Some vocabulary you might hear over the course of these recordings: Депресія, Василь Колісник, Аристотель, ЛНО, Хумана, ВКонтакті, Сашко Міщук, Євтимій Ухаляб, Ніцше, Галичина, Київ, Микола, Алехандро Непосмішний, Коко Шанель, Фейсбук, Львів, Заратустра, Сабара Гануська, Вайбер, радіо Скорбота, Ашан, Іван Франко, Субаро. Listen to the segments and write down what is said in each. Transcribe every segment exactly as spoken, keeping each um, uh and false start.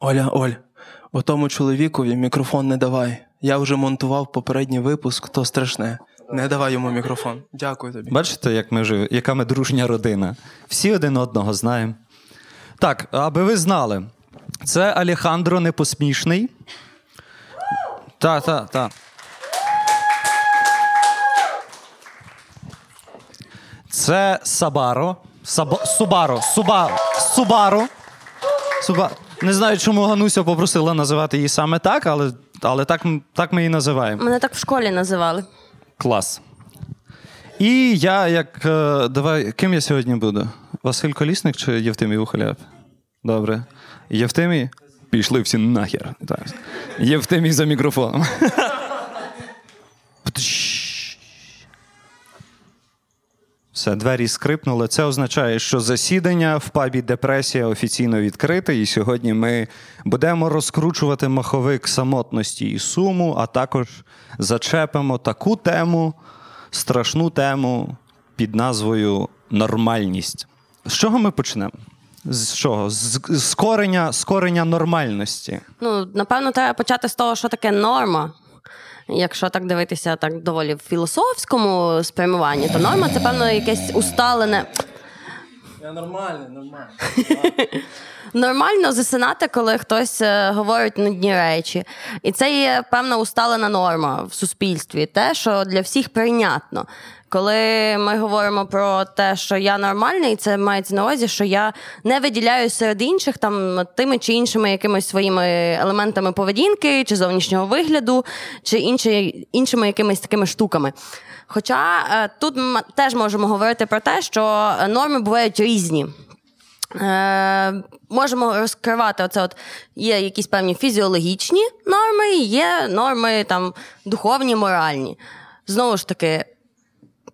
Оля, Оль, бо тому чоловікові мікрофон не давай. Я вже монтував попередній випуск, то страшне. Не давай йому мікрофон. Дякую тобі. Бачите, як ми живемо, яка ми дружня родина. Всі один одного знаємо. Так, аби ви знали, це Алехандро Непосмішний. Та, та, та. Це Сабаро. Сабо... Субаро. Субаро. Субаро. Субаро. Не знаю, чому Гануся попросила називати її саме так, але, але так, так ми її називаємо. Мене так в школі називали. Клас. І я як... Давай, ким я сьогодні буду? Василь Колісник чи Євтимій Ухаляб? Добре. Євтимій? Пішли всі нахер. Так. Євтимій за мікрофоном. Все, двері скрипнули. Це означає, що засідання в пабі «Депресія» офіційно відкрите, і сьогодні ми будемо розкручувати маховик самотності і суму, а також зачепимо таку тему, страшну тему під назвою «Нормальність». З чого ми почнемо? З чого? З, з, корення, з корення нормальності. Ну, напевно, треба почати з того, що таке норма. Якщо так дивитися так доволі в філософському спрямуванні, то норма – це, певно, якесь усталене... Я нормальний, нормально. Нормально засинати, коли хтось говорить нудні речі. І це є певна усталена норма в суспільстві. Те, що для всіх прийнятно. Коли ми говоримо про те, що я нормальний, це мається на увазі, що я не виділяюся серед інших там, тими чи іншими якимись своїми елементами поведінки, чи зовнішнього вигляду, чи інші, іншими якимись такими штуками. Хоча тут ми теж можемо говорити про те, що норми бувають різні. Е, можемо розкривати оце от, є якісь певні фізіологічні норми, є норми там духовні, моральні. Знову ж таки,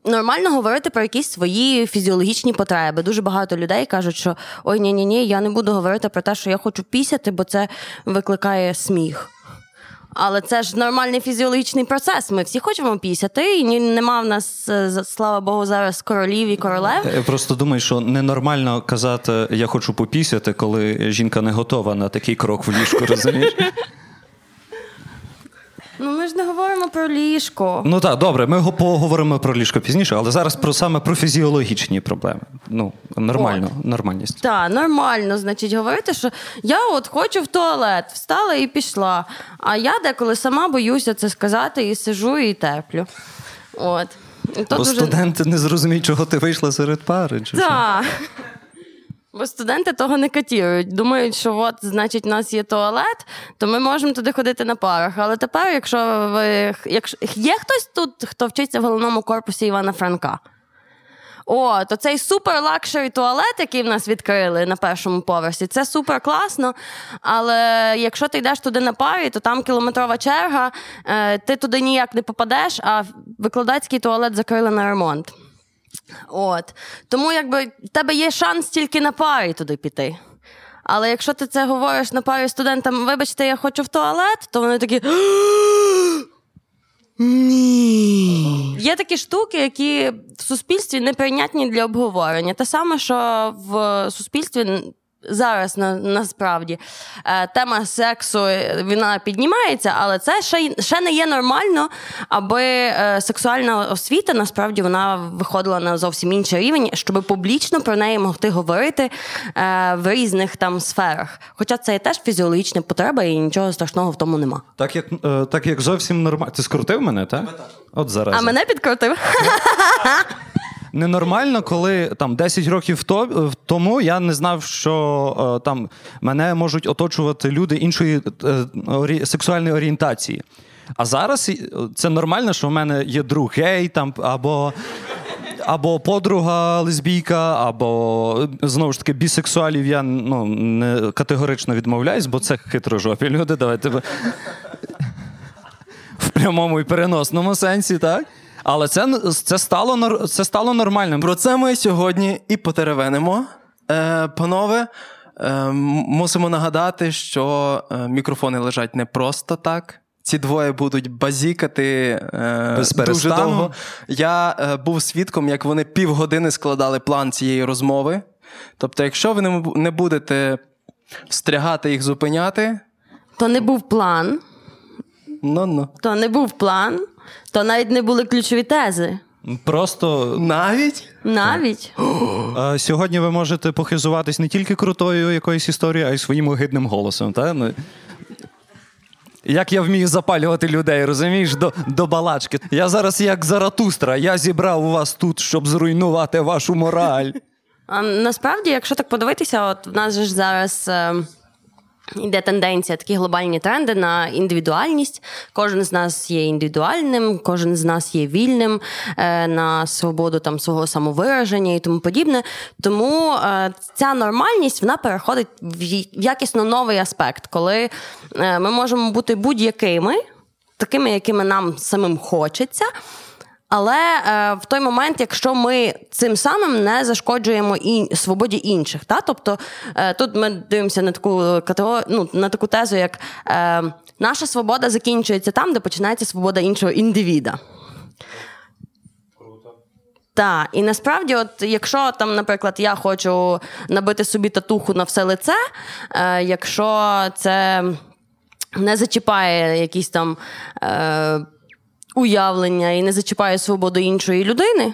нормально говорити про якісь свої фізіологічні потреби. Дуже багато людей кажуть, що ой, ні-ні-ні, я не буду говорити про те, що я хочу пісяти, бо це викликає сміх. Але це ж нормальний фізіологічний процес. Ми всі хочемо пісяти, і нема в нас, слава Богу, зараз королів і королев. Я просто думаю, що ненормально казати «я хочу попісяти», коли жінка не готова на такий крок в ліжку, розумієш? Ну, ми ж не говоримо про ліжко. Ну так, добре, ми поговоримо про ліжко пізніше, але зараз про саме про фізіологічні проблеми. Ну, нормально, от. Нормальність. Так, нормально, значить, говорити, що я от хочу в туалет, встала і пішла, а я деколи сама боюся це сказати і сижу, і терплю. От. І бо дуже... студенти не зрозуміють, чого ти вийшла серед пари. Так. Бо студенти того не катірують. Думають, що от, значить, у нас є туалет, то ми можемо туди ходити на парах. Але тепер, якщо ви... Якщо... Є хтось тут, хто вчиться в головному корпусі Івана Франка? О, то цей супер-лакшері туалет, який в нас відкрили на першому поверсі, це супер-класно, але якщо ти йдеш туди на парі, то там кілометрова черга, ти туди ніяк не попадеш, а викладацький туалет закрили на ремонт. От. Тому, якби, в тебе є шанс тільки на парі туди піти. Але якщо ти це говориш на парі студентам, вибачте, я хочу в туалет, то вони такі... Ні. Є такі штуки, які в суспільстві неприйнятні для обговорення. Те саме, що в суспільстві зараз на, насправді тема сексу, вона піднімається, але це ще, ще не є нормально, аби сексуальна освіта, насправді, вона виходила на зовсім інший рівень, щоб публічно про неї могти говорити в різних там сферах. Хоча це є теж фізіологічна потреба і нічого страшного в тому нема. Так як, так як зовсім нормально. Ти скрутив мене, так? От зараз. А мене підкрутив. Ненормально, коли там десять років тому я не знав, що там мене можуть оточувати люди іншої орі... сексуальної орієнтації. А зараз це нормально, що в мене є друг гей, там, або, або подруга лесбійка, або, знову ж таки, бісексуалів я ну, не категорично відмовляюсь, бо це хитрожопі люди, давайте в прямому і переносному сенсі, так? Але це, це, стало, це стало нормальним. Про це ми сьогодні і потеревенимо. Е, панове, е, мусимо нагадати, що мікрофони лежать не просто так. Ці двоє будуть базікати е, дуже довго. Я е, був свідком, як вони півгодини складали план цієї розмови. Тобто, якщо ви не будете встрягати їх зупиняти. То не був план. Ну-ну. То не був план, то навіть не були ключові тези. Просто... Навіть? Навіть. А, сьогодні ви можете похизуватись не тільки крутою якоюсь історією, а й своїм огидним голосом. Та? Ну... Як я вмію запалювати людей, розумієш, до, до балачки. Я зараз як Заратустра, я зібрав вас тут, щоб зруйнувати вашу мораль. А, насправді, якщо так подивитися, от в нас же ж зараз... Е... Іде тенденція, такі глобальні тренди на індивідуальність. Кожен з нас є індивідуальним, кожен з нас є вільним на свободу там свого самовираження і тому подібне. Тому ця нормальність, вона переходить в якісно новий аспект, коли ми можемо бути будь-якими, такими, якими нам самим хочеться, але в той момент, якщо ми цим самим не зашкоджуємо і свободі інших, та? Тобто тут ми дивимося на таку категорію, ну, на таку тезу, як наша свобода закінчується там, де починається свобода іншого індивіда. Так, і насправді, от якщо там, наприклад, я хочу набити собі татуху на все лице, якщо це не зачіпає якісь там уявлення і не зачіпає свободу іншої людини,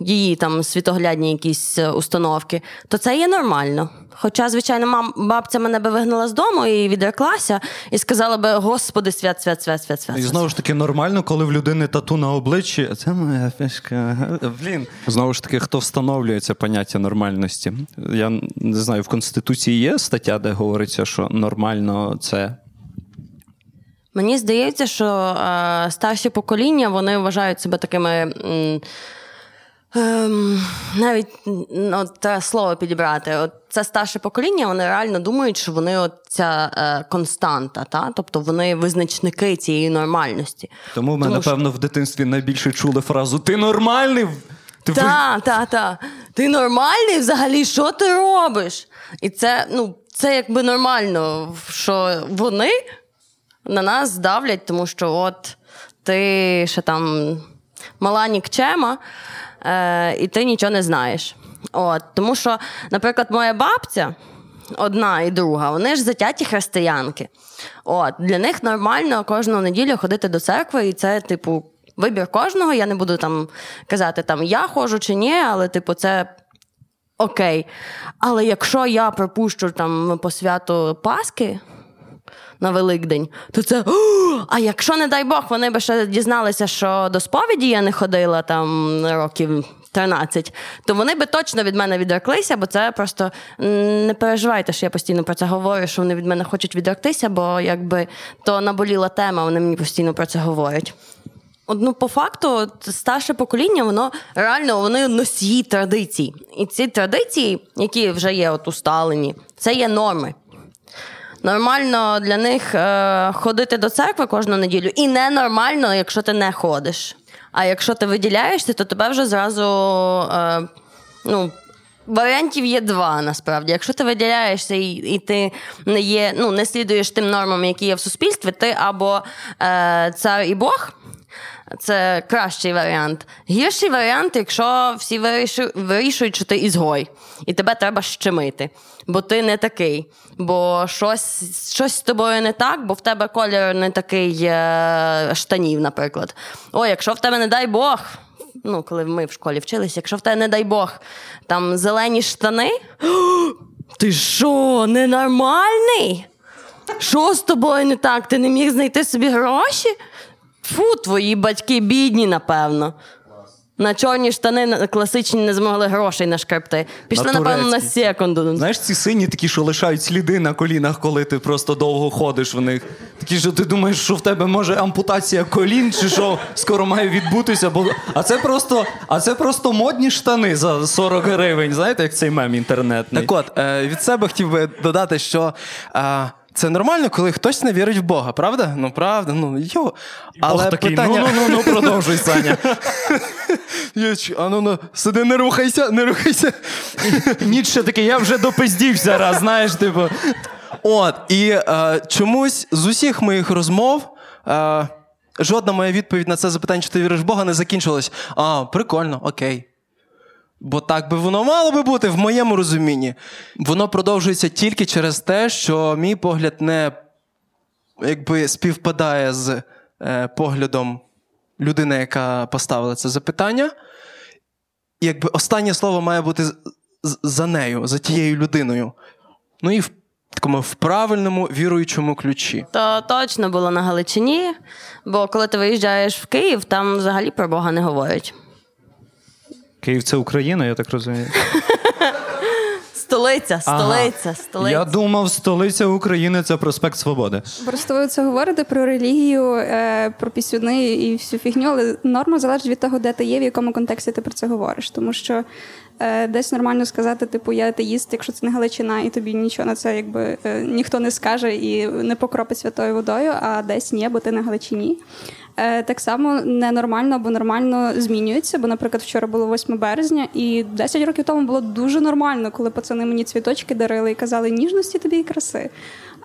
її там світоглядні якісь установки, то це є нормально. Хоча, звичайно, мам, бабця мене би вигнала з дому і відреклася, і сказала би, господи, свят, свят, свят, свят, свят. І знову ж таки, нормально, коли в людини тату на обличчі. Це моя фішка. Блін. Знову ж таки, хто встановлює це поняття нормальності? Я не знаю, в Конституції є стаття, де говориться, що нормально це... Мені здається, що е, старші покоління, вони вважають себе такими, е, е, навіть от, треба слово підібрати, от, це старше покоління, вони реально думають, що вони от ця е, константа, та? Тобто вони визначники цієї нормальності. Тому ми, Тому, напевно, що... в дитинстві найбільше чули фразу «Ти нормальний?» Так, так, так. Ти нормальний? Взагалі, що ти робиш? І це, ну, це якби нормально, що вони... На нас давлять, тому що от ти ще там мала нікчема, е, і ти нічого не знаєш. От, тому що, наприклад, моя бабця, одна і друга, вони ж затяті християнки. От, для них нормально кожну неділю ходити до церкви, і це, типу, вибір кожного. Я не буду там казати, там, я ходжу чи ні, але, типу, це... окей. Але якщо я пропущу там по святу Пасхи... на Великдень, то це... А якщо, не дай Бог, вони б ще дізналися, що до сповіді я не ходила там років тринадцять, то вони би точно від мене відреклися, бо це просто... Не переживайте, що я постійно про це говорю, що вони від мене хочуть відректися, бо якби то наболіла тема, вони мені постійно про це говорять. От, ну, по факту, старше покоління, воно реально, вони носії традицій. І ці традиції, які вже є от усталені, це є норми. Нормально для них е, ходити до церкви кожну неділю. І ненормально, якщо ти не ходиш. А якщо ти виділяєшся, то тебе вже зразу... Е, ну, варіантів є два, насправді. Якщо ти виділяєшся і, і ти не є, ну, не слідуєш тим нормам, які є в суспільстві, ти або е, цар і Бог. Це кращий варіант. Гірший варіант, якщо всі вирішують, що ти ізгой. І тебе треба щемити. Бо ти не такий. Бо щось, щось з тобою не так, бо в тебе колір не такий е, штанів, наприклад. О, якщо в тебе, не дай Бог, ну, коли ми в школі вчилися, якщо в тебе, не дай Бог, там зелені штани, ти що, ненормальний? Що з тобою не так? Ти не міг знайти собі гроші? Фу, твої батьки бідні, напевно. На чорні штани класичні не змогли грошей нашкребти. Пішли, на напевно, на секунду. Знаєш, ці сині такі, що лишають сліди на колінах, коли ти просто довго ходиш в них. Такі, що ти думаєш, що в тебе, може, ампутація колін, чи що скоро має відбутися. Бо... А, це просто, а це просто модні штани за сорок гривень. Знаєте, як цей мем інтернетний? Так от, від себе хотів би додати, що... Це нормально, коли хтось не вірить в Бога, правда? Ну, правда, ну, йо. Але Бог такий, питання... ну-ну-ну, продовжуй, Саня. А ну-ну, сиди, не рухайся, не рухайся. Ніцше такий, я вже допиздівся раз, знаєш, типу. От, і е, чомусь з усіх моїх розмов... Е, жодна моя відповідь на це запитання, чи ти віриш в Бога, не закінчилась. А, прикольно, окей. Бо так би воно мало би бути, в моєму розумінні. Воно продовжується тільки через те, що мій погляд не якби співпадає з е, поглядом людини, яка поставила це запитання. І якби останнє слово має бути за нею, за тією людиною. Ну і в такому в правильному віруючому ключі. То точно було на Галичині, бо коли ти виїжджаєш в Київ, там взагалі про Бога не говорять. Київ – це Україна, я так розумію. Столиця, столиця, ага. столиця. Я думав, столиця України – це проспект Свободи. Просто ви це говорите про релігію, про пісюни і всю фігню, але норма залежить від того, де ти є, в якому контексті ти про це говориш. Тому що десь нормально сказати, типу, я атеїст, якщо це не Галичина, і тобі нічого на це якби ніхто не скаже і не покропить святою водою, а десь ні, бо ти на Галичині. Так само ненормально або нормально змінюється, бо, наприклад, вчора було восьме березня, і десять років тому було дуже нормально, коли пацани мені цвіточки дарили і казали «ніжності тобі і краси».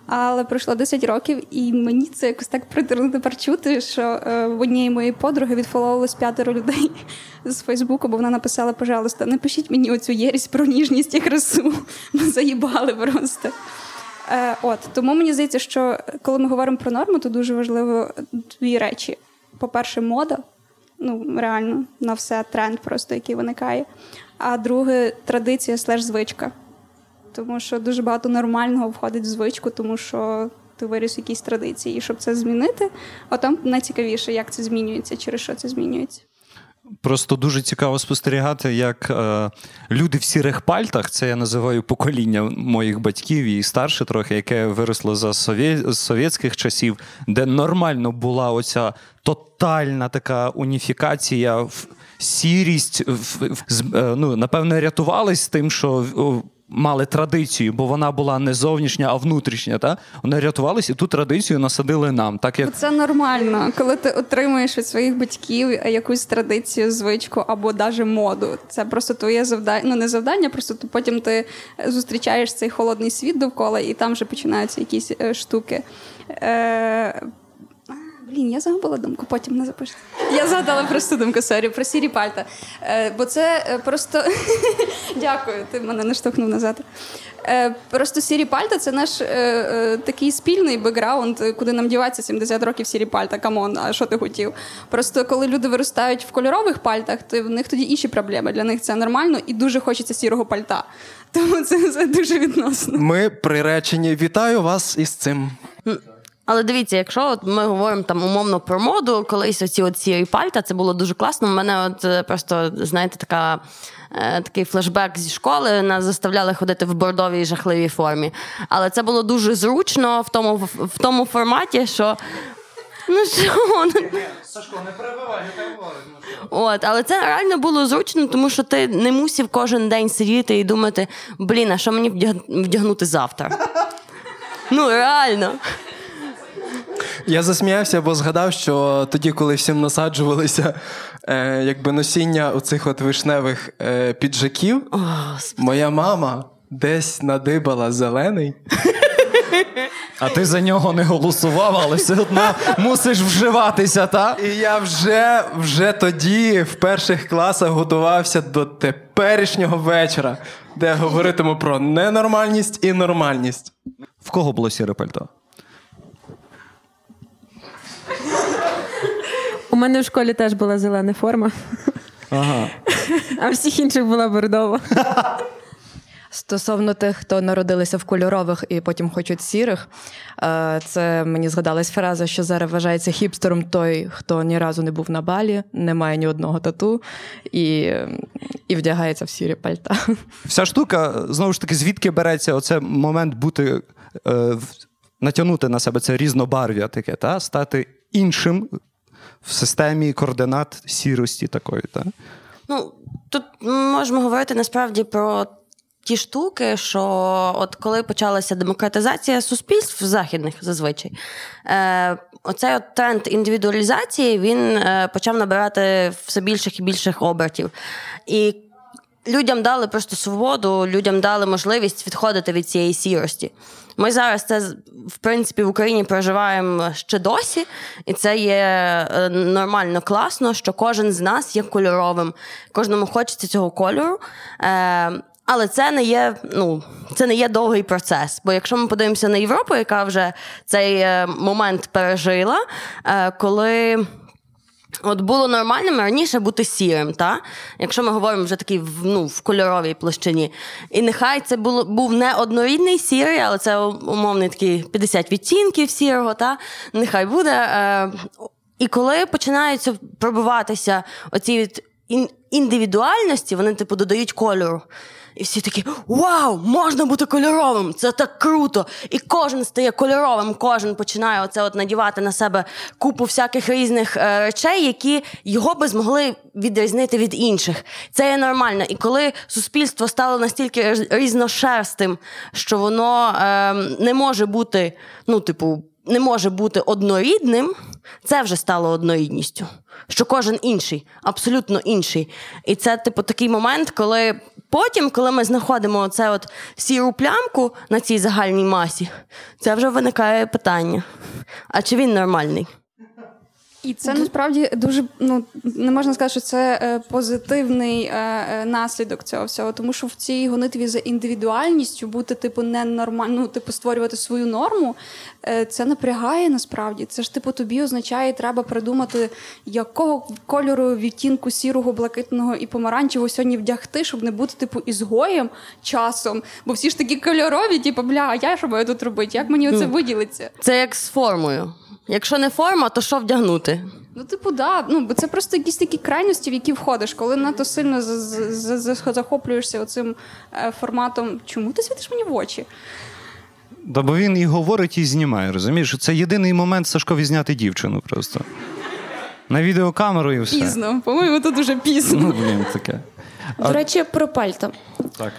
Але пройшло десять років, і мені це якось так притерло тепер чути, що е, в однієї моєї подруги відфоловувалось п'ятеро людей з Фейсбуку, бо вона написала, пожалуйста, не пишіть мені оцю єрість про ніжність і красу. Ми заїбали просто. Е, от, тому мені здається, що коли ми говоримо про норму, то дуже важливо дві речі. По-перше, мода. Ну, реально, на все тренд просто, який виникає. А друге, традиція слеш звичка. Тому що дуже багато нормального входить в звичку, тому що ти виріс якісь традиції. І щоб це змінити, а там найцікавіше, як це змінюється, через що це змінюється. Просто дуже цікаво спостерігати, як е, люди в сірих пальтах, це я називаю покоління моїх батьків і старше трохи, яке виросло за совє... совєтських часів, де нормально була оця тотальна така уніфікація, сірість, ну, напевно, рятувались тим, що... мали традицію, бо вона була не зовнішня, а внутрішня, та? Вони рятувалися і ту традицію насадили нам. Так як... Це нормально, коли ти отримуєш від своїх батьків якусь традицію, звичку або навіть моду. Це просто твоє завдання, ну не завдання, просто ти потім ти зустрічаєш цей холодний світ довкола і там вже починаються якісь штуки. Е... Блін, я загубила думку, потім не запишу. Я згадала просту думку, сорі, про сірі пальта. Е, бо це просто... Дякую, ти мене наштовхнув назад. Е, просто сірі пальта – це наш е, е, такий спільний бекграунд, куди нам діватися сімдесят років сірі пальта, камон, а що ти хотів? Просто коли люди виростають в кольорових пальтах, то в них тоді інші проблеми. Для них це нормально і дуже хочеться сірого пальта. Тому це, це дуже відносно. Ми приречені. Вітаю вас із цим. Але дивіться, якщо от ми говоримо там умовно про моду, колись оці от сірі пальта, це було дуже класно. У мене от просто, знаєте, така, е, такий флешбек зі школи, нас заставляли ходити в бордовій жахливій формі. Але це було дуже зручно в тому, в, в тому форматі, що... Ну що? Сашко, не перебивай, не перебивай. От, але це реально було зручно, тому що ти не мусив кожен день сидіти і думати, блін, а що мені вдягнути завтра? Ну, реально. Я засміявся, бо згадав, що тоді, коли всім насаджувалися е, якби носіння оцих от вишневих е, піджаків, О, моя мама десь надибала зелений. А ти за нього не голосував, але все одно мусиш вживатися, та? І я вже, вже тоді в перших класах готувався до теперішнього вечора, де говоритиму про ненормальність і нормальність. В кого було сіре пальто? У мене в школі теж була зелена форма, ага. А всіх інших була бордова. Стосовно тих, хто народилися в кольорових і потім хочуть сірих, це мені згадалась фраза, що зараз вважається хіпстером той, хто ні разу не був на балі, не має ні одного тату і, і вдягається в сірі пальта. Вся штука, знову ж таки, звідки береться оцей момент бути, натягнути на себе це різнобарв'я таке, та? Стати іншим, в системі координат сірості такої, так? Ну, тут можемо говорити насправді про ті штуки, що от коли почалася демократизація суспільств західних зазвичай, е, оцей от тренд індивідуалізації, він е, почав набирати все більших і більших обертів. І людям дали просто свободу, людям дали можливість відходити від цієї сірості. Ми зараз це, в принципі, в Україні проживаємо ще досі, і це є нормально, класно, що кожен з нас є кольоровим, кожному хочеться цього кольору. Але це не є, ну, це не є довгий процес. Бо якщо ми подивимося на Європу, яка вже цей момент пережила, коли от було нормальним раніше бути сірим, та? Якщо ми говоримо вже такий, ну, в кольоровій площині. І нехай це було, був не однорідний сірий, але це умовний такий п'ятдесят відтінків сірого, та? Нехай буде. І коли починаються пробиватися оці від індивідуальності, вони, типу, додають кольору. І всі такі, вау, можна бути кольоровим, це так круто. І кожен стає кольоровим, кожен починає оце от надівати на себе купу всяких різних е, речей, які його би змогли відрізнити від інших. Це є нормально. І коли суспільство стало настільки різношерстим, що воно е, не може бути, ну, типу, не може бути однорідним, це вже стало однорідністю. Що кожен інший, абсолютно інший. І це, типу, такий момент, коли потім, коли ми знаходимо це от сіру плямку на цій загальній масі, це вже виникає питання. А чи він нормальний? І це насправді дуже, ну, не можна сказати, що це е, позитивний е, е, наслідок цього всього, тому що в цій гонитві за індивідуальністю бути, типу, ненормально, ну, типу, створювати свою норму, е, це напрягає насправді. Це ж, типу, тобі означає, треба придумати, якого кольору, відтінку сірого, блакитного і помаранчевого сьогодні вдягти, щоб не бути, типу, ізгоєм часом, бо всі ж такі кольорові, типу, бля, а я що маю тут робити? Як мені оце виділиться? Це як з формою. Якщо не форма, то що вдягнути? Ну, типу, да. Ну, бо це просто якісь такі крайності, в які входиш. Коли надто сильно захоплюєшся оцим форматом, чому ти світиш мені в очі? Та бо він і говорить, і знімає, розумієш? Це єдиний момент Сашкові зняти дівчину просто. На відеокамеру і все. Пізно. По-моєму, тут уже пізно. Ну, блін, таке. А... До речі, про пальто. Так.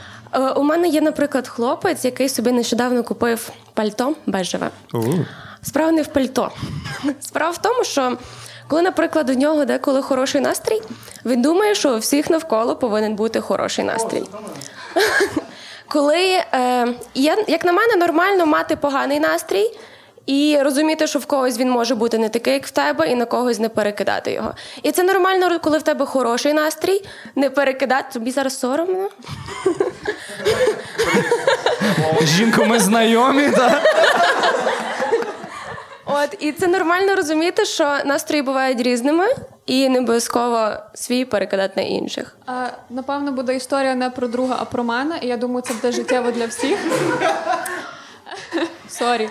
У мене є, наприклад, хлопець, який собі нещодавно купив пальто бежеве. Uh-huh. Справа не в пальто. Справа в тому, що коли, наприклад, у нього деколи хороший настрій, він думає, що у всіх навколо повинен бути хороший настрій. Коли, е, як на мене, нормально мати поганий настрій і розуміти, що в когось він може бути не такий, як в тебе, і на когось не перекидати його. І це нормально, коли в тебе хороший настрій, не перекидати. Тобі зараз соромно? Жінко, ми знайомі, так? От, і це нормально розуміти, що настрої бувають різними, і не обов'язково свій перекидати на інших. А, напевно, буде історія не про друга, а про мене, і я думаю, це буде життєво для всіх. Сорі.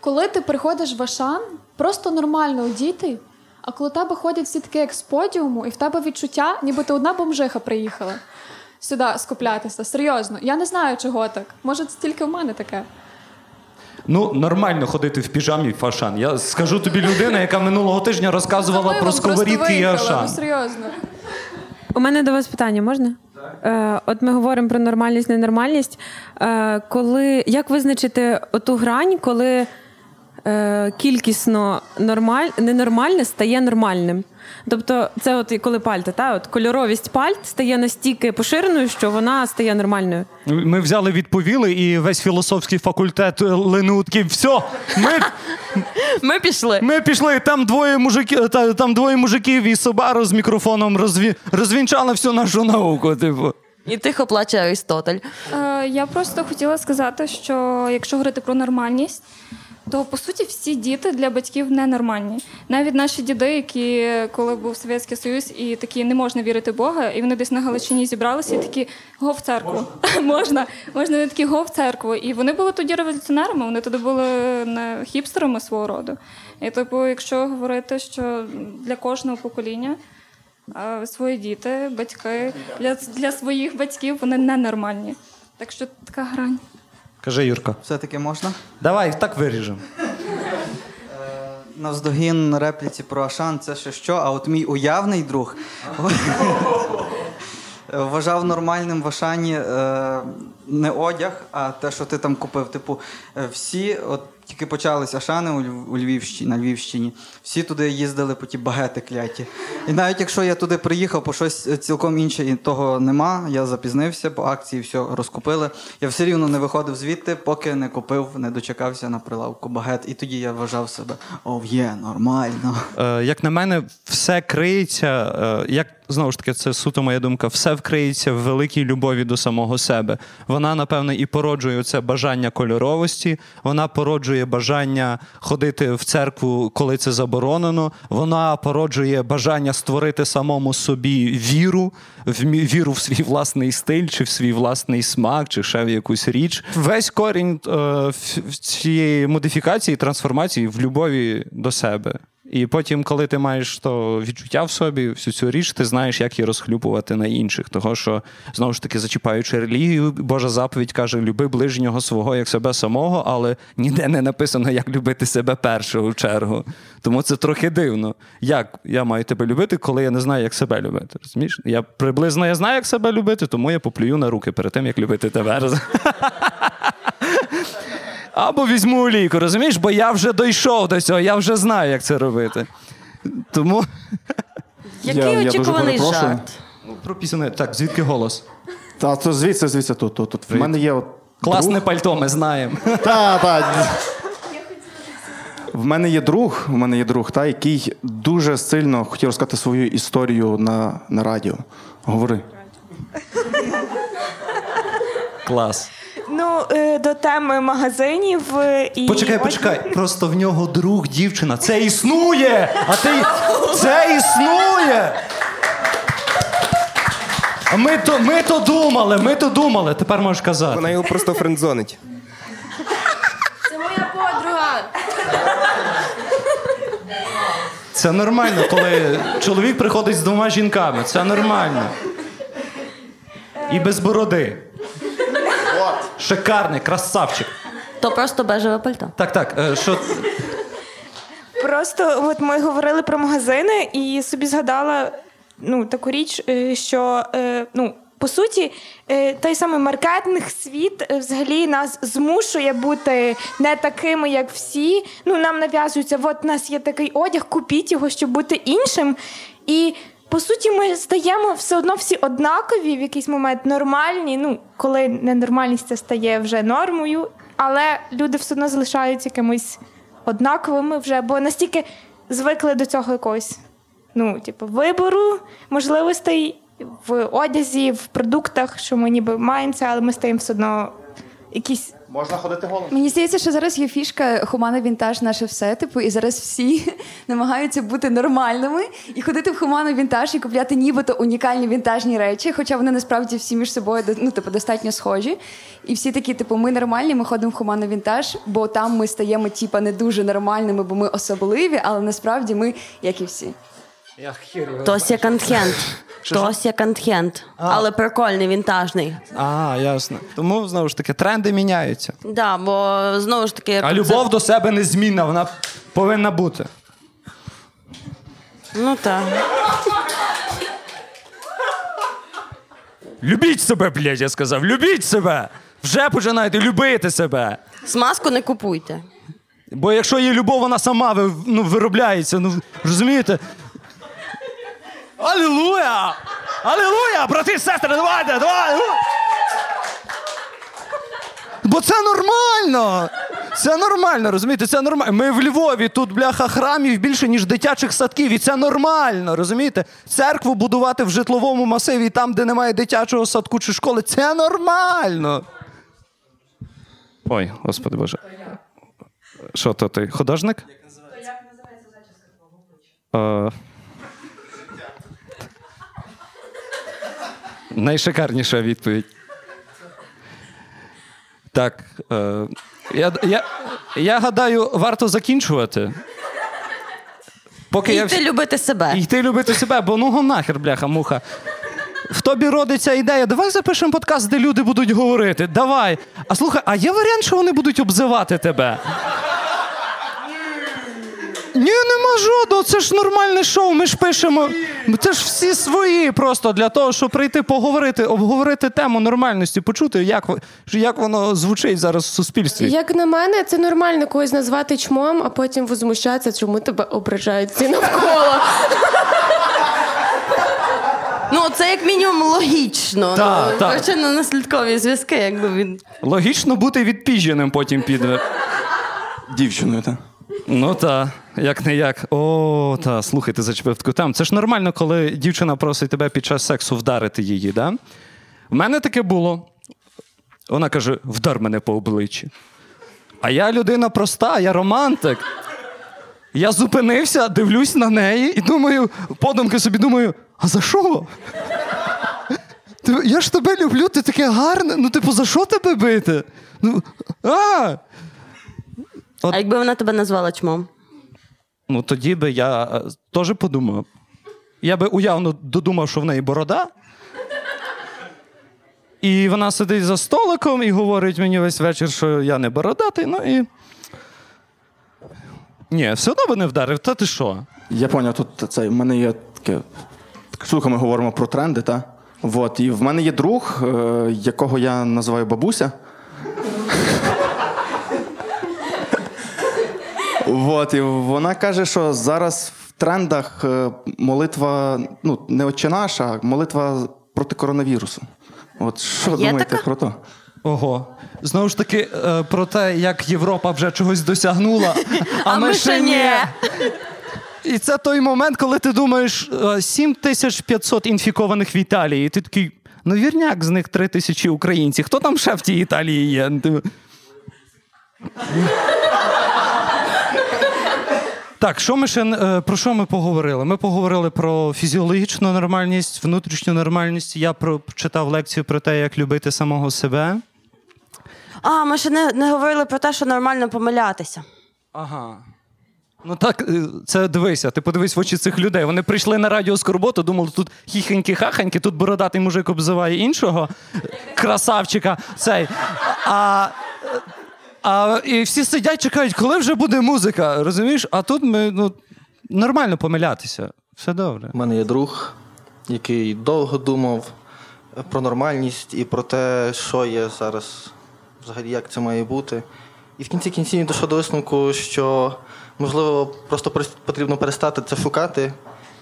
Коли ти приходиш в Ашан, просто нормально одіти, а коли тебе ходять всі такі як з подіуму, і в тебе відчуття, ніби ти одна бомжиха приїхала сюди скуплятися. Серйозно, я не знаю, чого так. Може, це тільки в мене таке. Ну, нормально ходити в піжамі в Ашан. Я скажу тобі, людина, яка минулого тижня розказувала про сковорідки і Ашан. Ну, серйозно. У мене до вас питання, можна? Е, от ми говоримо про нормальність, ненормальність. Е, коли, як визначити оту грань, коли е, кількісно нормаль, ненормальне стає нормальним? Тобто це от і коли пальто, та? От кольоровість пальт стає настільки поширеною, що вона стає нормальною. Ми взяли, відповіли, і весь філософський факультет Ленутків. Все, ми... ми пішли. Ми пішли, там двоє мужиків, там двоє мужиків і Сабаро з мікрофоном розві... розвінчали всю нашу науку. Типу. І тихо плаче Аристотель. Е, я просто хотіла сказати, що якщо говорити про нормальність, то, по суті, всі діти для батьків ненормальні. Навіть наші діди, які, коли був Совєтський Союз, і такі, не можна вірити в Бога, і вони десь на Галичині зібралися, і такі, го в церкву. Можна. Можна, вони такі, го в церкву. І вони були тоді революціонерами, вони тоді були хіпстерами свого роду. І, тобто, якщо говорити, що для кожного покоління свої діти, батьки, для, для своїх батьків вони ненормальні. Так що така грань. Кажи, Юрко. Все-таки можна? Давай, так виріжемо. Навздогін на репліці про Ашан, це ще що, а от мій уявний друг вважав нормальним в Ашані не одяг, а те, що ти там купив. Типу, всі, от тільки почались Ашани у Львівщині, на Львівщині, всі туди їздили по ті багети кляті. І навіть якщо я туди приїхав, по щось цілком інше, і того нема, я запізнився, по акції все розкупили, я все рівно не виходив звідти, поки не купив, не дочекався на прилавку багет. І тоді я вважав себе, о, є, нормально. Е, як на мене, все криється, е, як, знову ж таки, це суто моя думка, все вкриється в великій любові до самого себе. Вона, напевно, і породжує це бажання кольоровості, вона породжує бажання ходити в церкву, коли це заборонено, вона породжує бажання створити самому собі віру, віру в свій власний стиль, чи в свій власний смак, чи ще в якусь річ. Весь корінь е, цієї модифікації, трансформації в любові до себе. І потім, коли ти маєш то відчуття в собі, всю цю річ, ти знаєш, як її розхлюпувати на інших. Того, що, знову ж таки, зачіпаючи релігію, Божа заповідь каже, люби ближнього свого, як себе самого, але ніде не написано, як любити себе першого в чергу. Тому це трохи дивно. Як я маю тебе любити, коли я не знаю, як себе любити? Розумієш? Я приблизно я знаю, як себе любити, тому я поплюю на руки перед тим, як любити тебе. Або візьму олійку, розумієш? Бо я вже дійшов до цього, я вже знаю, як це робити. Тому... Який очікуваний жарт? Про пісню. Так, звідки голос? Та, то звідси, звідси, тут, тут, тут. В мене є от... Класне пальто, ми знаємо. Та, та. В мене є друг, в мене є друг, та, який дуже сильно хотів розказати свою історію на, на радіо. Говори. Клас. Ну, до теми магазинів і... Почекай, почекай. Просто в нього друг, дівчина. Це існує! А ти... Це існує! А ми то, ми то думали, ми то думали. Тепер можеш казати. Вона його просто френдзонить. Це моя подруга. Це нормально, коли чоловік приходить з двома жінками. Це нормально. І без бороди. Шикарний, красавчик. То просто бежеве пальто. Так, так, що... Просто от ми говорили про магазини і собі згадала ну, таку річ, що, ну, по суті, той самий маркетинг, світ взагалі нас змушує бути не такими, як всі. Ну, нам нав'язується, от у нас є такий одяг, купіть його, щоб бути іншим. І... По суті, ми стаємо все одно всі однакові, в якийсь момент нормальні, ну, коли ненормальність це стає вже нормою, але люди все одно залишаються якимось однаковими вже, бо настільки звикли до цього якогось, ну, типу, вибору, можливостей в одязі, в продуктах, що ми ніби маємося, але ми стаємо все одно якісь... Можна ходити голим. Мені здається, що зараз є фішка хумана вінтаж наше все, типу, і зараз всі намагаються бути нормальними і ходити в хуману вінтаж і купляти нібито унікальні вінтажні речі, хоча вони насправді всі між собою, ну, типу, достатньо схожі. І всі такі, типу, ми нормальні, ми ходимо в хуману вінтаж, бо там ми стаємо, типу, не дуже нормальними, бо ми особливі, але насправді ми, як і всі. То секонд-хенд. То секонд-хенд. Але прикольний, вінтажний. А, ясно. Тому, знову ж таки, тренди міняються. Так, да, бо, знову ж таки... А любов це... до себе незмінна, вона повинна бути. Ну, так. Любіть себе, блядь, я сказав. Любіть себе! Вже починайте любити себе. Смазку не купуйте. Бо якщо є любов, вона сама ну, виробляється. Ну, розумієте? Алілуя! Алілуя! Брати і сестри, давайте! Давай! Бо це нормально! Це нормально, розумієте? Це нормально. Ми в Львові, тут, бляха, храмів більше, ніж дитячих садків. І це нормально, розумієте? Церкву будувати в житловому масиві там, де немає дитячого садку чи школи. Це нормально! Ой, Господи Боже. Що то ти? Художник? Як називається? Як називається зачіска твого обличчя? Найшикарніша відповідь. Так. Е, я, я, я гадаю, варто закінчувати. Поки і йти я... любити себе. І йти любити себе, бо ну го нахер, бляха-муха. В тобі родиться ідея, давай запишемо подкаст, де люди будуть говорити. Давай. А слухай, а є варіант, що вони будуть обзивати тебе? Ні, нема. нема жодного, це ж нормальне шоу, ми ж пишемо, це ж всі свої просто для того, щоб прийти поговорити, обговорити тему нормальності, почути, як, як воно звучить зараз в суспільстві. Як на мене, це нормально когось назвати чмом, а потім возмущатися, чому тебе ображають всі навколо. Ну, це як мінімум логічно. Та, ну, причинно-наслідкові зв'язки, якби він... Логічно бути відпіженим потім під... Дівчиною, так? Ну, так. Як-не-як. О, та, слухай, ти зачепив таку тему. Це ж нормально, коли дівчина просить тебе під час сексу вдарити її, да? В мене таке було. Вона каже, вдар мене по обличчі. А я людина проста, я романтик. Я зупинився, дивлюсь на неї і думаю, подумки собі думаю, а за що? Я ж тебе люблю, ти таке гарне. Ну, типу, за що тебе бити? Ну, а! От... А якби вона тебе назвала чмом? Ну, тоді би я теж подумав. Я би уявно додумав, що в неї борода. І вона сидить за столиком і говорить мені весь вечір, що я не бородатий. Ну і... Ні, все одно би не вдарив. Та ти що? Я поняв, тут це, в мене є таке... Слухай, ми говоримо про тренди, та? Вот. І в мене є друг, якого я називаю бабуся. Вот, і вона каже, що зараз в трендах молитва, ну, не «Отче наш», а молитва проти коронавірусу. От що думаєте про то? Ого. Знову ж таки, про те, як Європа вже чогось досягнула, а ми ще ні. І це той момент, коли ти думаєш, сім тисяч п'ятсот інфікованих в Італії, і ти такий, ну, вірняк, з них три тисячі українці. Хто там ще в тій Італії є? Так, що ми ще, про що ми поговорили? Ми поговорили про фізіологічну нормальність, внутрішню нормальність. Я прочитав лекцію про те, як любити самого себе. А, ми ще не, не говорили про те, що нормально помилятися. Ага. Ну так, це дивися, ти подивись в очі цих людей. Вони прийшли на радіо Скорботу, думали, тут хіхенькі-хахенькі, тут бородатий мужик обзиває іншого красавчика, цей. А... А, і всі сидять, чекають, коли вже буде музика, розумієш? А тут ми, ну, нормально помилятися, все добре. У мене є друг, який довго думав про нормальність і про те, що є зараз, взагалі, як це має бути. І в кінці кінці він дійшов до висновку, що, можливо, просто потрібно перестати це шукати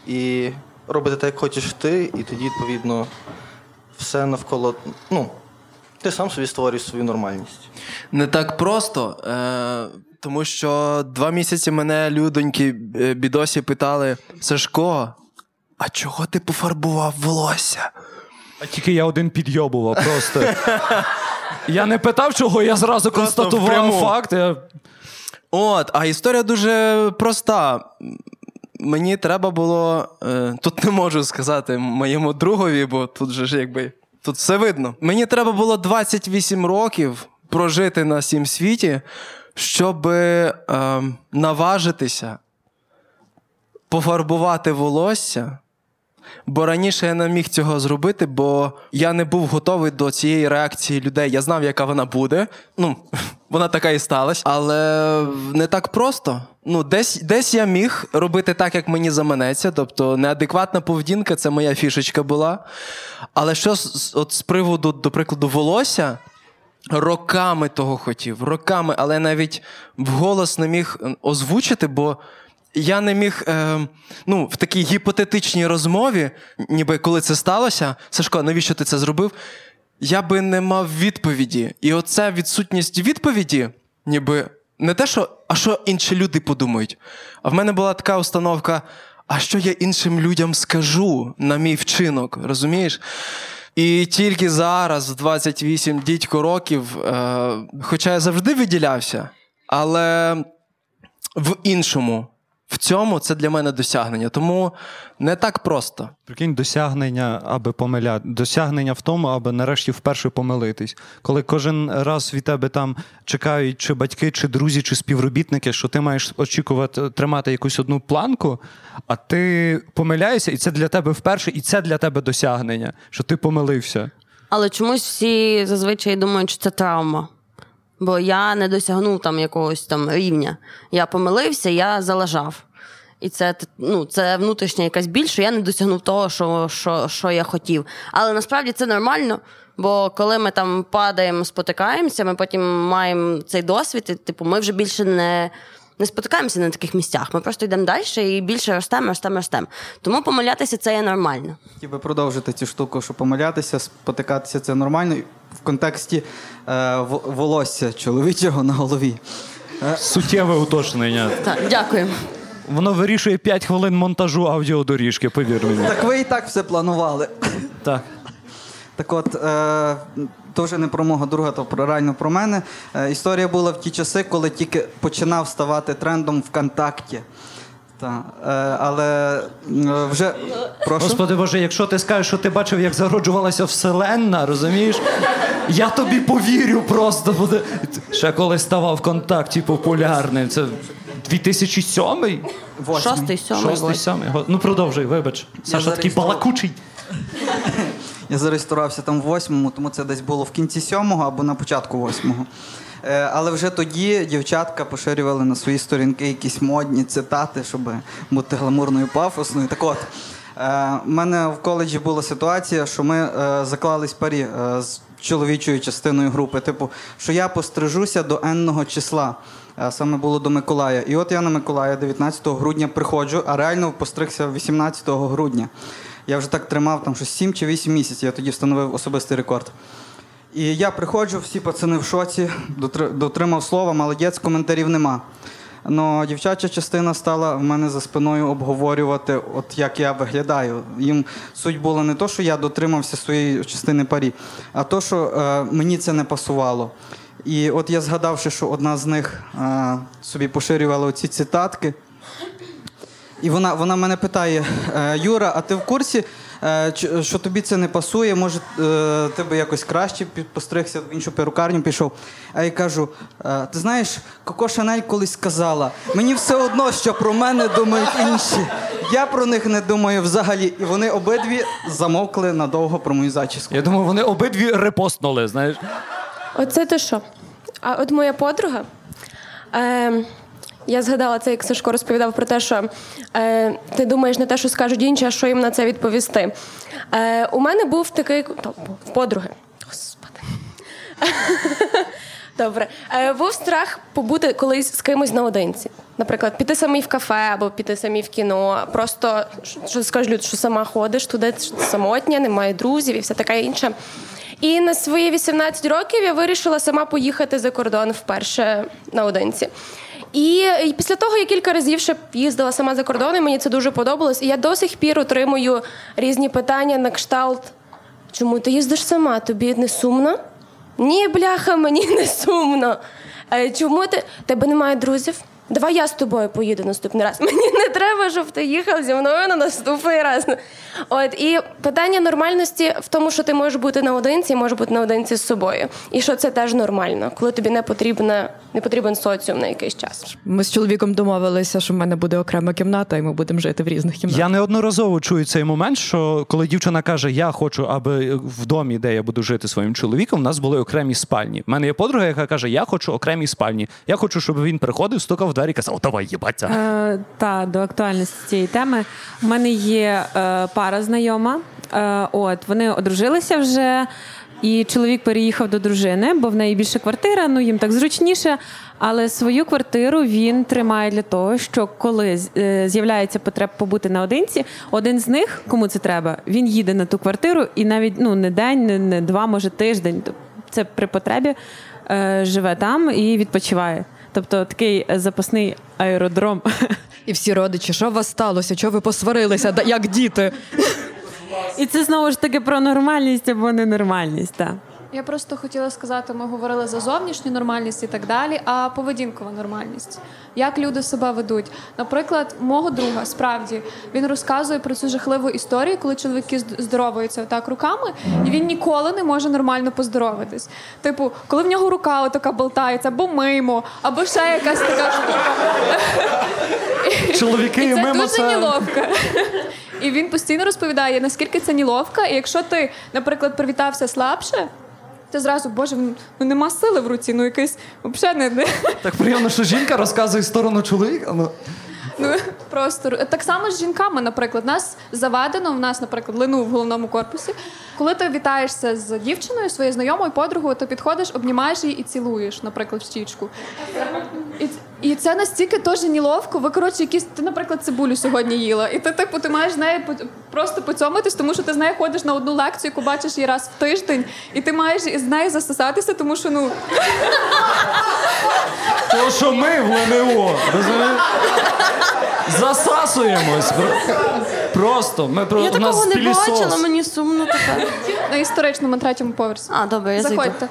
і робити так, як хочеш ти, і тоді, відповідно, все навколо, ну, ти сам собі створюєш свою нормальність. Не так просто, е- тому що два місяці мене людоньки бідосі питали, Сашко, а чого ти пофарбував волосся? А тільки я один підйобував просто. Я не питав чого, я зразу просто констатував факт. Я... От, а історія дуже проста. Мені треба було, е- тут не можу сказати моєму другові, бо тут же ж якби... Тут все видно. Мені треба було двадцять вісім років прожити на сім світі, щоб е, наважитися пофарбувати волосся. Бо раніше я не міг цього зробити, бо я не був готовий до цієї реакції людей. Я знав, яка вона буде. Ну, вона така і сталася. Але не так просто. Ну, десь, десь я міг робити так, як мені заманеться. Тобто неадекватна поведінка – це моя фішечка була. Але що от з приводу, до прикладу, волосся, роками того хотів, роками, але навіть вголос не міг озвучити, бо я не міг, е, ну, в такій гіпотетичній розмові, ніби коли це сталося, Сашко, навіщо ти це зробив, я би не мав відповіді. І оця відсутність відповіді, ніби не те, що, а що інші люди подумають. А в мене була така установка, а що я іншим людям скажу на мій вчинок, розумієш? І тільки зараз, в двадцять вісім дідько років, е, хоча я завжди виділявся, але в іншому. В цьому це для мене досягнення, тому не так просто. Прикинь, досягнення, аби помиляти, досягнення в тому, аби нарешті вперше помилитись. Коли кожен раз від тебе там чекають чи батьки, чи друзі, чи співробітники, що ти маєш очікувати, тримати якусь одну планку, а ти помиляєшся, і це для тебе вперше, і це для тебе досягнення, що ти помилився. Але чомусь всі зазвичай думають, що це травма. Бо я не досягнув там якогось там рівня. Я помилився, я залажав. І це, ну, це внутрішня якась біль, що я не досягнув того, що, що, що я хотів. Але насправді це нормально, бо коли ми там падаємо, спотикаємося, ми потім маємо цей досвід, і типу, ми вже більше не, не спотикаємося на таких місцях. Ми просто йдемо далі і більше ростемо, ростемо, ростемо. Тому помилятися – це є нормально. І ви продовжите цю штуку, що помилятися, спотикатися – це нормально в контексті е, волосся чоловічого на голові. Суттєве уточнення. Так, дякую. Воно вирішує п'ять хвилин монтажу аудіодоріжки, повір мені. Так ви і так все планували. Так. Так от, е, то вже не про мого друга, то про, реально про мене. Е, історія була в ті часи, коли тільки починав ставати трендом ВКонтакті. Та, е, але е, вже... Прошу? Господи Боже, якщо ти скажеш, що ти бачив, як зароджувалася вселенна, розумієш? Я тобі повірю просто. Буде... Ще коли ставав ВКонтакті популярним, це... дві тисячі сьомий? шостий, сьомий. Ну, продовжуй, вибач. Саша такий балакучий. Я зареєструвався там в восьмому, тому це десь було в кінці сьомого або на початку восьмого. Але вже тоді дівчатка поширювали на свої сторінки якісь модні цитати, щоб бути гламурною, пафосною. Так от, у мене в коледжі була ситуація, що ми заклались парі з чоловічою частиною групи. Типу, що я пострижуся до енного числа. Саме було до Миколая. І от я на Миколая дев'ятнадцятого грудня приходжу, а реально постригся вісімнадцятого грудня. Я вже так тримав там щось сім чи вісім місяців, я тоді встановив особистий рекорд. І я приходжу, всі пацани в шоці, дотримав слова, молодець, коментарів нема. Но дівчача частина стала в мене за спиною обговорювати, от як я виглядаю. Їм суть була не то, що я дотримався своєї частини парі, а то, що е, мені це не пасувало. І от я згадавши, що одна з них а, собі поширювала оці цитатки, і вона, вона мене питає: Юра, а ти в курсі, що тобі це не пасує, може ти би якось краще постригся, в іншу перукарню пішов? А я кажу: ти знаєш, Коко Шанель колись сказала, мені все одно, що про мене думають інші, я про них не думаю взагалі. І вони обидві замовкли надовго про мою зачіску. Я думаю, вони обидві репостнули, знаєш. Оце то що? А от моя подруга, е, я згадала це, як Сашко розповідав про те, що е, ти думаєш не те, що скажуть інші, а що їм на це відповісти. Е, у мене був такий... В подруги. Господи. Добре. Е, був страх побути колись з кимось наодинці. Наприклад, піти самій в кафе або піти самій в кіно. Просто, що скажуть люди, що сама ходиш туди, самотня, немає друзів і все таке інше. І на свої вісімнадцять років я вирішила сама поїхати за кордон вперше наодинці. І, і після того я кілька разів ще їздила сама за кордон, і мені це дуже подобалось. І я до сих пір отримую різні питання на кшталт: чому ти їздиш сама? Тобі не сумно? Ні, бляха, мені не сумно. Чому ти? Тебе немає друзів? Давай я з тобою поїду наступний раз. Мені не треба, щоб ти їхав зі мною на наступний раз. От, і питання нормальності в тому, що ти можеш бути наодинці, і можеш бути наодинці з собою. І що це теж нормально, коли тобі не потрібна, не потрібен соціум на якийсь час. Ми з чоловіком домовилися, що в мене буде окрема кімната, і ми будемо жити в різних кімнатах. Я неодноразово чую цей момент, що коли дівчина каже: я хочу, аби в домі, де я буду жити своїм чоловіком, в нас були окремі спальні. У мене є подруга, яка каже: я хочу окремі спальні. Я хочу, щоб він приходив, стукав Дарі казав: давай їбаться. Е, та, до актуальності цієї теми. У мене є е, пара знайома. Е, от, вони одружилися вже, і чоловік переїхав до дружини, бо в неї більше квартира, ну їм так зручніше. Але свою квартиру він тримає для того, що коли е, з'являється потреба побути наодинці, один з них, кому це треба, він їде на ту квартиру, і навіть ну, не день, не, не два, може тиждень, це при потребі, е, живе там і відпочиває. Тобто такий запасний аеродром. І всі родичі: що у вас сталося? Чого ви посварилися? Да, як діти? І це знову ж таки про нормальність або ненормальність. Так. Я просто хотіла сказати, ми говорили за зовнішню нормальність і так далі, а поведінкова нормальність. Як люди себе ведуть. Наприклад, мого друга, справді, він розказує про цю жахливу історію, коли чоловіки здороваються отак руками, і він ніколи не може нормально поздоровитись. Типу, коли в нього рука отака болтається, або мимо, або ще якась така штука. Чоловіки і мимо. Це дуже неловко. І він постійно розповідає, наскільки це неловко, і якщо ти, наприклад, привітався слабше, ти зразу: боже, ну нема сили в руці, ну якийсь, взагалі не... Так приємно, що жінка розказує сторону чоловіка, але... Ну, просто так само з жінками, наприклад, нас заведено, в нас, наприклад, лину в головному корпусі. Коли ти вітаєшся з дівчиною, своєю знайомою, подругою, ти підходиш, обнімаєш її і цілуєш, наприклад, в щічку. І, і це настільки теж неловко. Ви, коротше, якісь, ти, наприклад, цибулю сьогодні їла, і ти, типу, ти маєш з нею просто поцьомитись, тому що ти з нею ходиш на одну лекцію, яку бачиш її раз в тиждень, і ти маєш з нею засосатися, тому що, ну... То, що ми в ЛНО, засасуємось. Просто. Ми про... Я такого не бачила, мені сумно тепер. На історичному, на третьому поверсі. А, добре, я зайду. Заходьте.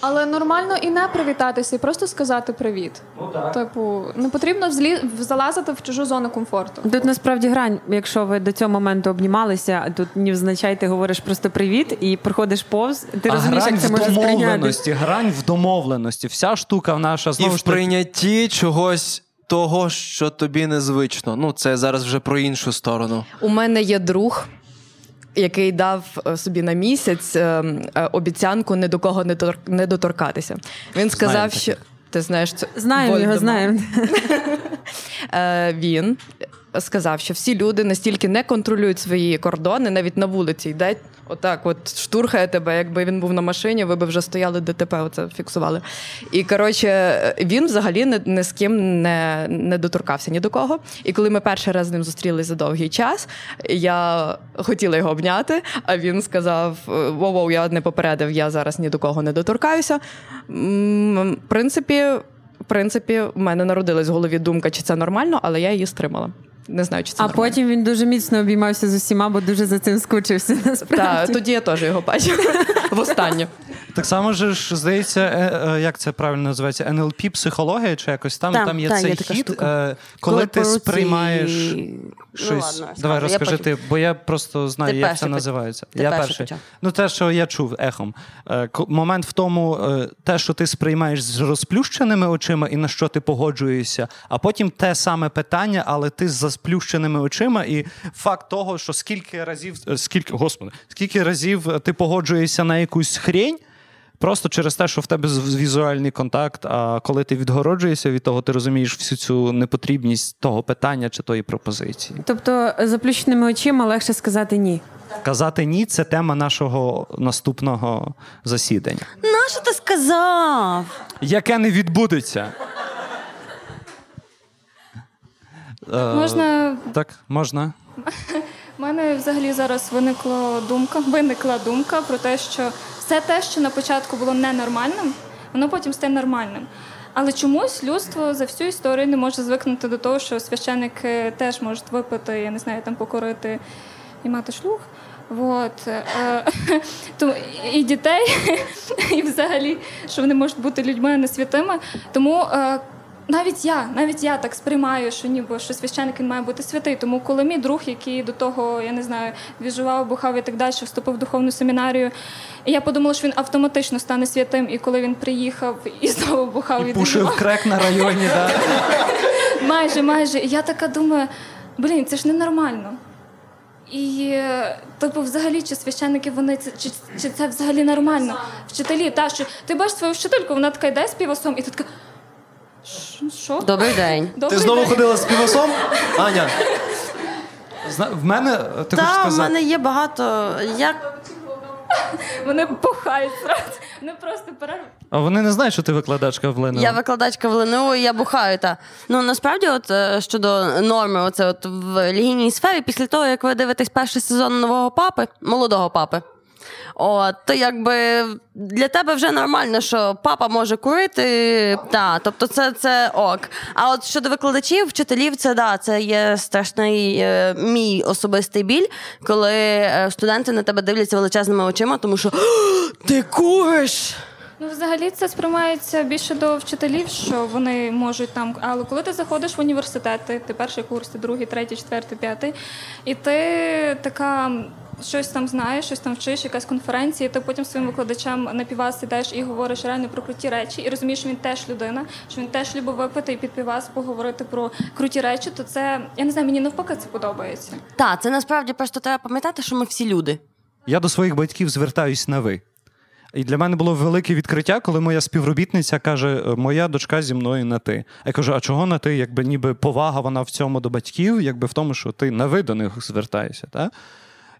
Але нормально і не привітатися, і просто сказати привіт. Ну, так. Типу, не потрібно взлі... залазити в чужу зону комфорту. Тут насправді грань, якщо ви до цього моменту обнімалися, тут невзначай ти говориш просто привіт і проходиш повз, ти а розумієш, як це може сприйняти. Грань в домовленості, вся штука в наша знову. І в прийнятті чогось того, що тобі незвично. Ну, це зараз вже про іншу сторону. У мене є друг, який дав собі на місяць е, е, обіцянку ні до кого не, тор... не доторкатися. Він сказав, знаємо, що... Ти знаєш, це... Знаємо Вольдемар. Його, знаємо. е, він сказав, що всі люди настільки не контролюють свої кордони, навіть на вулиці йде, отак от штурхає тебе, якби він був на машині, ви б вже стояли ДТП, оце фіксували. І, коротше, він взагалі не, не з ким не, не доторкався ні до кого. І коли ми перший раз з ним зустрілися за довгий час, я хотіла його обняти, а він сказав, воу-воу, я не попередив, я зараз ні до кого не доторкаюся. В принципі, в принципі, в мене народилась в голові думка, чи це нормально, але я її стримала. Не знаю, чи це а нормально. Потім він дуже міцно обіймався з усіма, бо дуже за цим скучився, насправді. Так, тоді я теж його бачила. Востаннє. Так само ж, здається, як це правильно називається, ен ел пі-психологія чи якось там, там, там є та, цей є хід, штука. Коли, коли ти поруці... сприймаєш щось. Ну, ладно, давай розкажи потім... ти, бо я просто знаю, ти як перший, це називається. Я перший. Почав. Ну, те, що я чув ехом. Момент в тому, те, що ти сприймаєш з розплющеними очима і на що ти погоджуєшся, а потім те саме питання, але ти з розплющеними очима і факт того, що скільки разів, скільки, господи, скільки разів ти погоджуєшся на якусь хрень, просто через те, що в тебе візуальний контакт, а коли ти відгороджуєшся від того, ти розумієш всю цю непотрібність того питання чи тої пропозиції. Тобто заплющеними очима легше сказати «ні». Казати «ні» – це тема нашого наступного засідання. Нащо ти сказав? Яке не відбудеться. Можна? Так, можна. У мене взагалі зараз виникла думка, виникла думка про те, що все те, що на початку було ненормальним, воно потім стає нормальним. Але чомусь людство за всю історію не може звикнути до того, що священники теж можуть випити, я не знаю, там покорити і мати шлюх. Вот. І дітей, і взагалі, що вони можуть бути людьми не святими. Тому навіть я, навіть я так сприймаю, що ніби що священник він має бути святий. Тому коли мій друг, який до того, я не знаю, віжував, бухав і так далі, вступив в духовну семінарію, і я подумала, що він автоматично стане святим. І коли він приїхав і знову бухав, і пушив крек на районі, да майже, майже. І я така думаю, блін, це ж ненормально. І типу, взагалі, чи священники вони чи, чи це взагалі нормально? Вчителі, та що ти бачиш свою вчительку, вона така йде з півосом, і ти така. Що? Добрий день. Добрий ти знову день. Ходила з півосом? Аня, зна... в мене, ти да, хочеш сказати? Так, в мене є багато, я... Вони бухають зразу, вони просто перервають. А вони не знають, що ти викладачка в ЛНО? Я викладачка в ЛНО, і я бухаю, так. Ну, насправді, от щодо норми, оце от в релігійній сфері, після того, як ви дивитесь перший сезон нового папи, молодого папи, от, то якби для тебе вже нормально, що папа може курити, та, тобто це, це ок. А от щодо викладачів, вчителів, це, да, це є страшний е, мій особистий біль, коли е, студенти на тебе дивляться величезними очима, тому що ти куриш! Ну, взагалі, це сприймається більше до вчителів, що вони можуть там... Але коли ти заходиш в університети, ти перший курс, ти другий, третій, четвертий, п'ятий, і ти така... щось там знаєш, щось там вчиш, якась конференція, ти потім своїм викладачам на півас ідеш і говориш реально про круті речі, і розумієш, що він теж людина, що він теж любить випити і під півас поговорити про круті речі, то це, я не знаю, мені навпаки це подобається. Так, це насправді просто треба пам'ятати, що ми всі люди. Я до своїх батьків звертаюсь на «ви». І для мене було велике відкриття, коли моя співробітниця каже, моя дочка зі мною на ти. Я кажу, а чого на ти? Якби ніби повага вона в цьому до батьків, якби в тому, що ти на ви до них звертаєшся, так?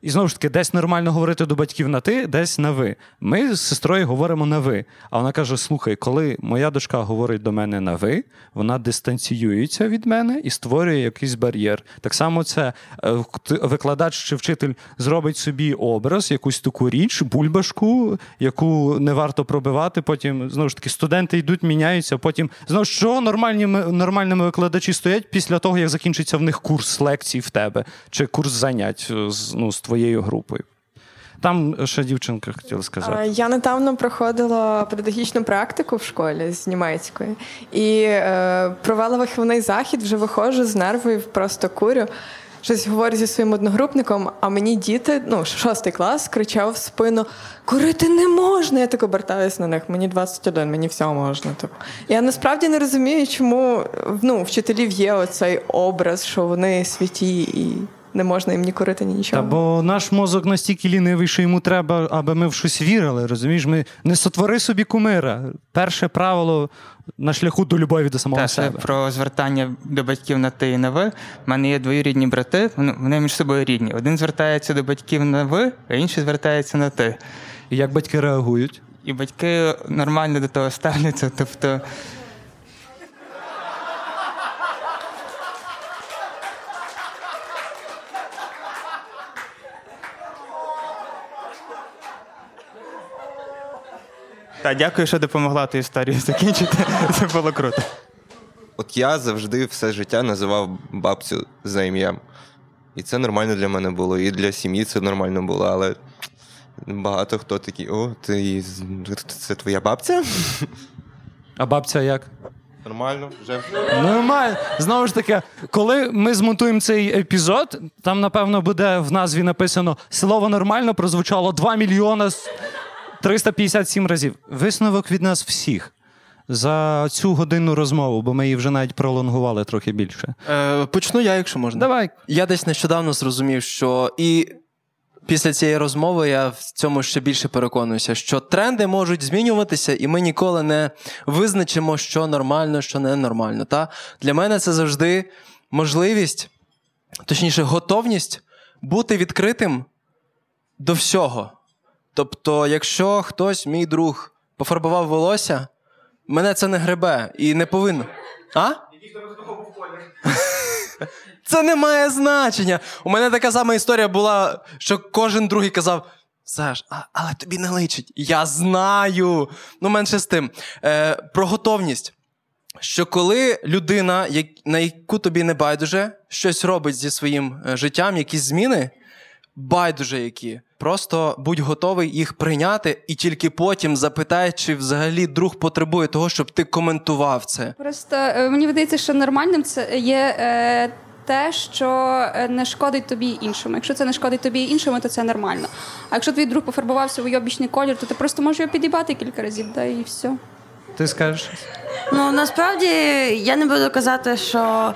І знову ж таки, десь нормально говорити до батьків на ти, десь на ви. Ми з сестрою говоримо на ви. А вона каже, слухай, коли моя дочка говорить до мене на ви, вона дистанціюється від мене і створює якийсь бар'єр. Так само це викладач чи вчитель зробить собі образ, якусь таку річ, бульбашку, яку не варто пробивати. Потім, знову ж таки, студенти йдуть, міняються. Потім, знову ж, чого нормальні, нормальними викладачі стоять після того, як закінчиться в них курс лекцій в тебе, чи курс занять, ну, студентів. Твоєю групою. Там ще дівчинка хотіла сказати. Я недавно проходила педагогічну практику в школі з німецької і е, провела виховний захід, вже виходжу з нервів, просто курю. Щось говорю зі своїм одногрупником, а мені діти, ну, шостий клас, кричав в спину, курити не можна. Я так обертаюсь на них, мені двадцять один, мені все можна. Типу. Я насправді не розумію, чому, ну, вчителів є оцей образ, що вони святі і... не можна їм ні курити, ні нічого. Та бо наш мозок настільки лінивий, що йому треба, аби ми в щось вірили, розумієш? Ми не сотвори собі кумира. Перше правило на шляху до любові до самого Та, себе. Про звертання до батьків на ти і на ви. У мене є двоюрідні брати, вони між собою рідні. Один звертається до батьків на ви, а інший звертається на ти. І як батьки реагують? І батьки нормально до того ставляться, тобто... Та, дякую, що допомогла ту історію закінчити. Це було круто. От я завжди все життя називав бабцю за ім'ям. І це нормально для мене було, і для сім'ї це нормально було, але багато хто такий, о, ти... це твоя бабця? А бабця як? Нормально, вже. Нормально. Знову ж таки, коли ми змонтуємо цей епізод, там, напевно, буде в назві написано «Слово нормально» прозвучало два мільйони... триста п'ятдесят сім разів. Висновок від нас всіх за цю годинну розмову, бо ми її вже навіть пролонгували трохи більше. Е, почну я, якщо можна. Давай. Я десь нещодавно зрозумів, що і після цієї розмови я в цьому ще більше переконуюся, що тренди можуть змінюватися, і ми ніколи не визначимо, що нормально, що ненормально. Та? Для мене це завжди можливість, точніше готовність, бути відкритим до всього. Тобто, якщо хтось, мій друг, пофарбував волосся, мене це не гребе і не повинно. А? Це не має значення. У мене така сама історія була, що кожен другий казав, Саш, а, але тобі не личить. Я знаю. Ну, менше з тим. Е, про готовність. Що коли людина, як, на яку тобі не байдуже, щось робить зі своїм життям, якісь зміни, байдуже які. Просто будь готовий їх прийняти і тільки потім запитай, чи взагалі друг потребує того, щоб ти коментував це. Просто мені видається, що нормальним це є е, те, що не шкодить тобі іншому. Якщо це не шкодить тобі іншому, то це нормально. А якщо твій друг пофарбувався в уйобічний колір, то ти просто можеш його підібати кілька разів, да, і все. Ти скажеш? Ну, насправді, я не буду казати, що...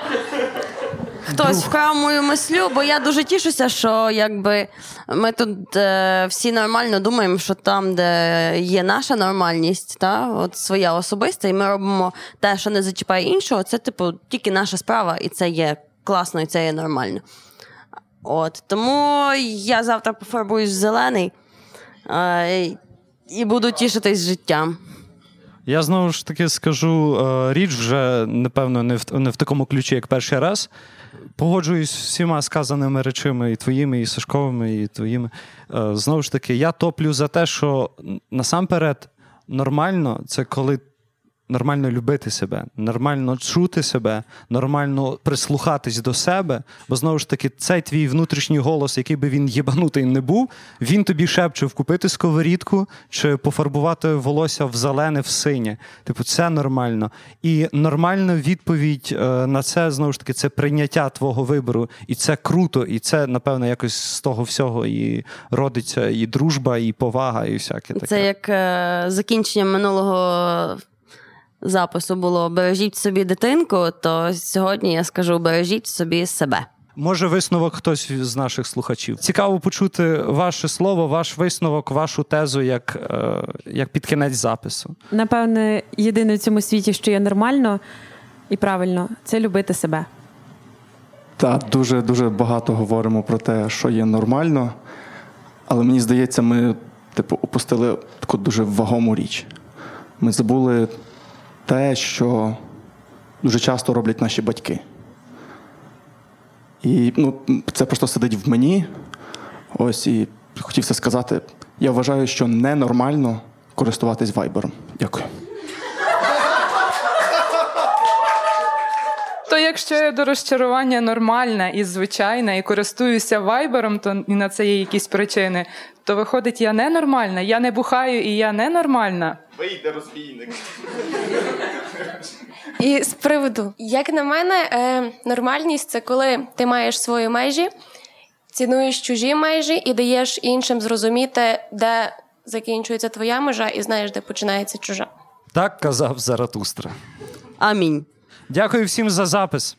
Хтось вкрав мою мислю, бо я дуже тішуся, що якби ми тут е, всі нормально думаємо, що там, де є наша нормальність, та от своя особиста, і ми робимо те, що не зачіпає іншого, це типу тільки наша справа, і це є класно, і це є нормально. От тому я завтра пофарбуюсь в зелений е, і буду тішитись життям. Я знову ж таки скажу річ вже, напевно, не в, не в такому ключі, як перший раз. Погоджуюсь з всіма сказаними речами, і твоїми, і Сашковими, і твоїми. Знову ж таки, я топлю за те, що насамперед нормально – це коли нормально любити себе, нормально чути себе, нормально прислухатись до себе, бо, знову ж таки, цей твій внутрішній голос, який би він єбанутий не був, він тобі шепче купити сковорідку чи пофарбувати волосся в зелене, в синє. Типу, це нормально. І нормальна відповідь на це, знову ж таки, це прийняття твого вибору, і це круто, і це, напевно, якось з того всього і родиться і дружба, і повага, і всяке таке. Це як е- закінчення минулого... запису було «Бережіть собі дитинку», то сьогодні я скажу «Бережіть собі себе». Може, висновок хтось з наших слухачів. Цікаво почути ваше слово, ваш висновок, вашу тезу, як, е, як під кінець запису. Напевне, єдине в цьому світі, що є нормально і правильно, це любити себе. Та, дуже-дуже багато говоримо про те, що є нормально, але мені здається, ми типу, опустили таку дуже вагому річ. Ми забули те, що дуже часто роблять наші батьки. І ну, це просто сидить в мені. Ось і хотів це сказати. Я вважаю, що ненормально користуватись вайбером. Дякую. То якщо я до розчарування нормальна і звичайна, і користуюся вайбером, то і на це є якісь причини, то виходить, я ненормальна, я не бухаю і я ненормальна. Вийде розбійник. І з приводу, як на мене, нормальність – це коли ти маєш свої межі, цінуєш чужі межі і даєш іншим зрозуміти, де закінчується твоя межа і знаєш, де починається чужа. Так казав Заратустра. Амінь. Дякую всім за запис.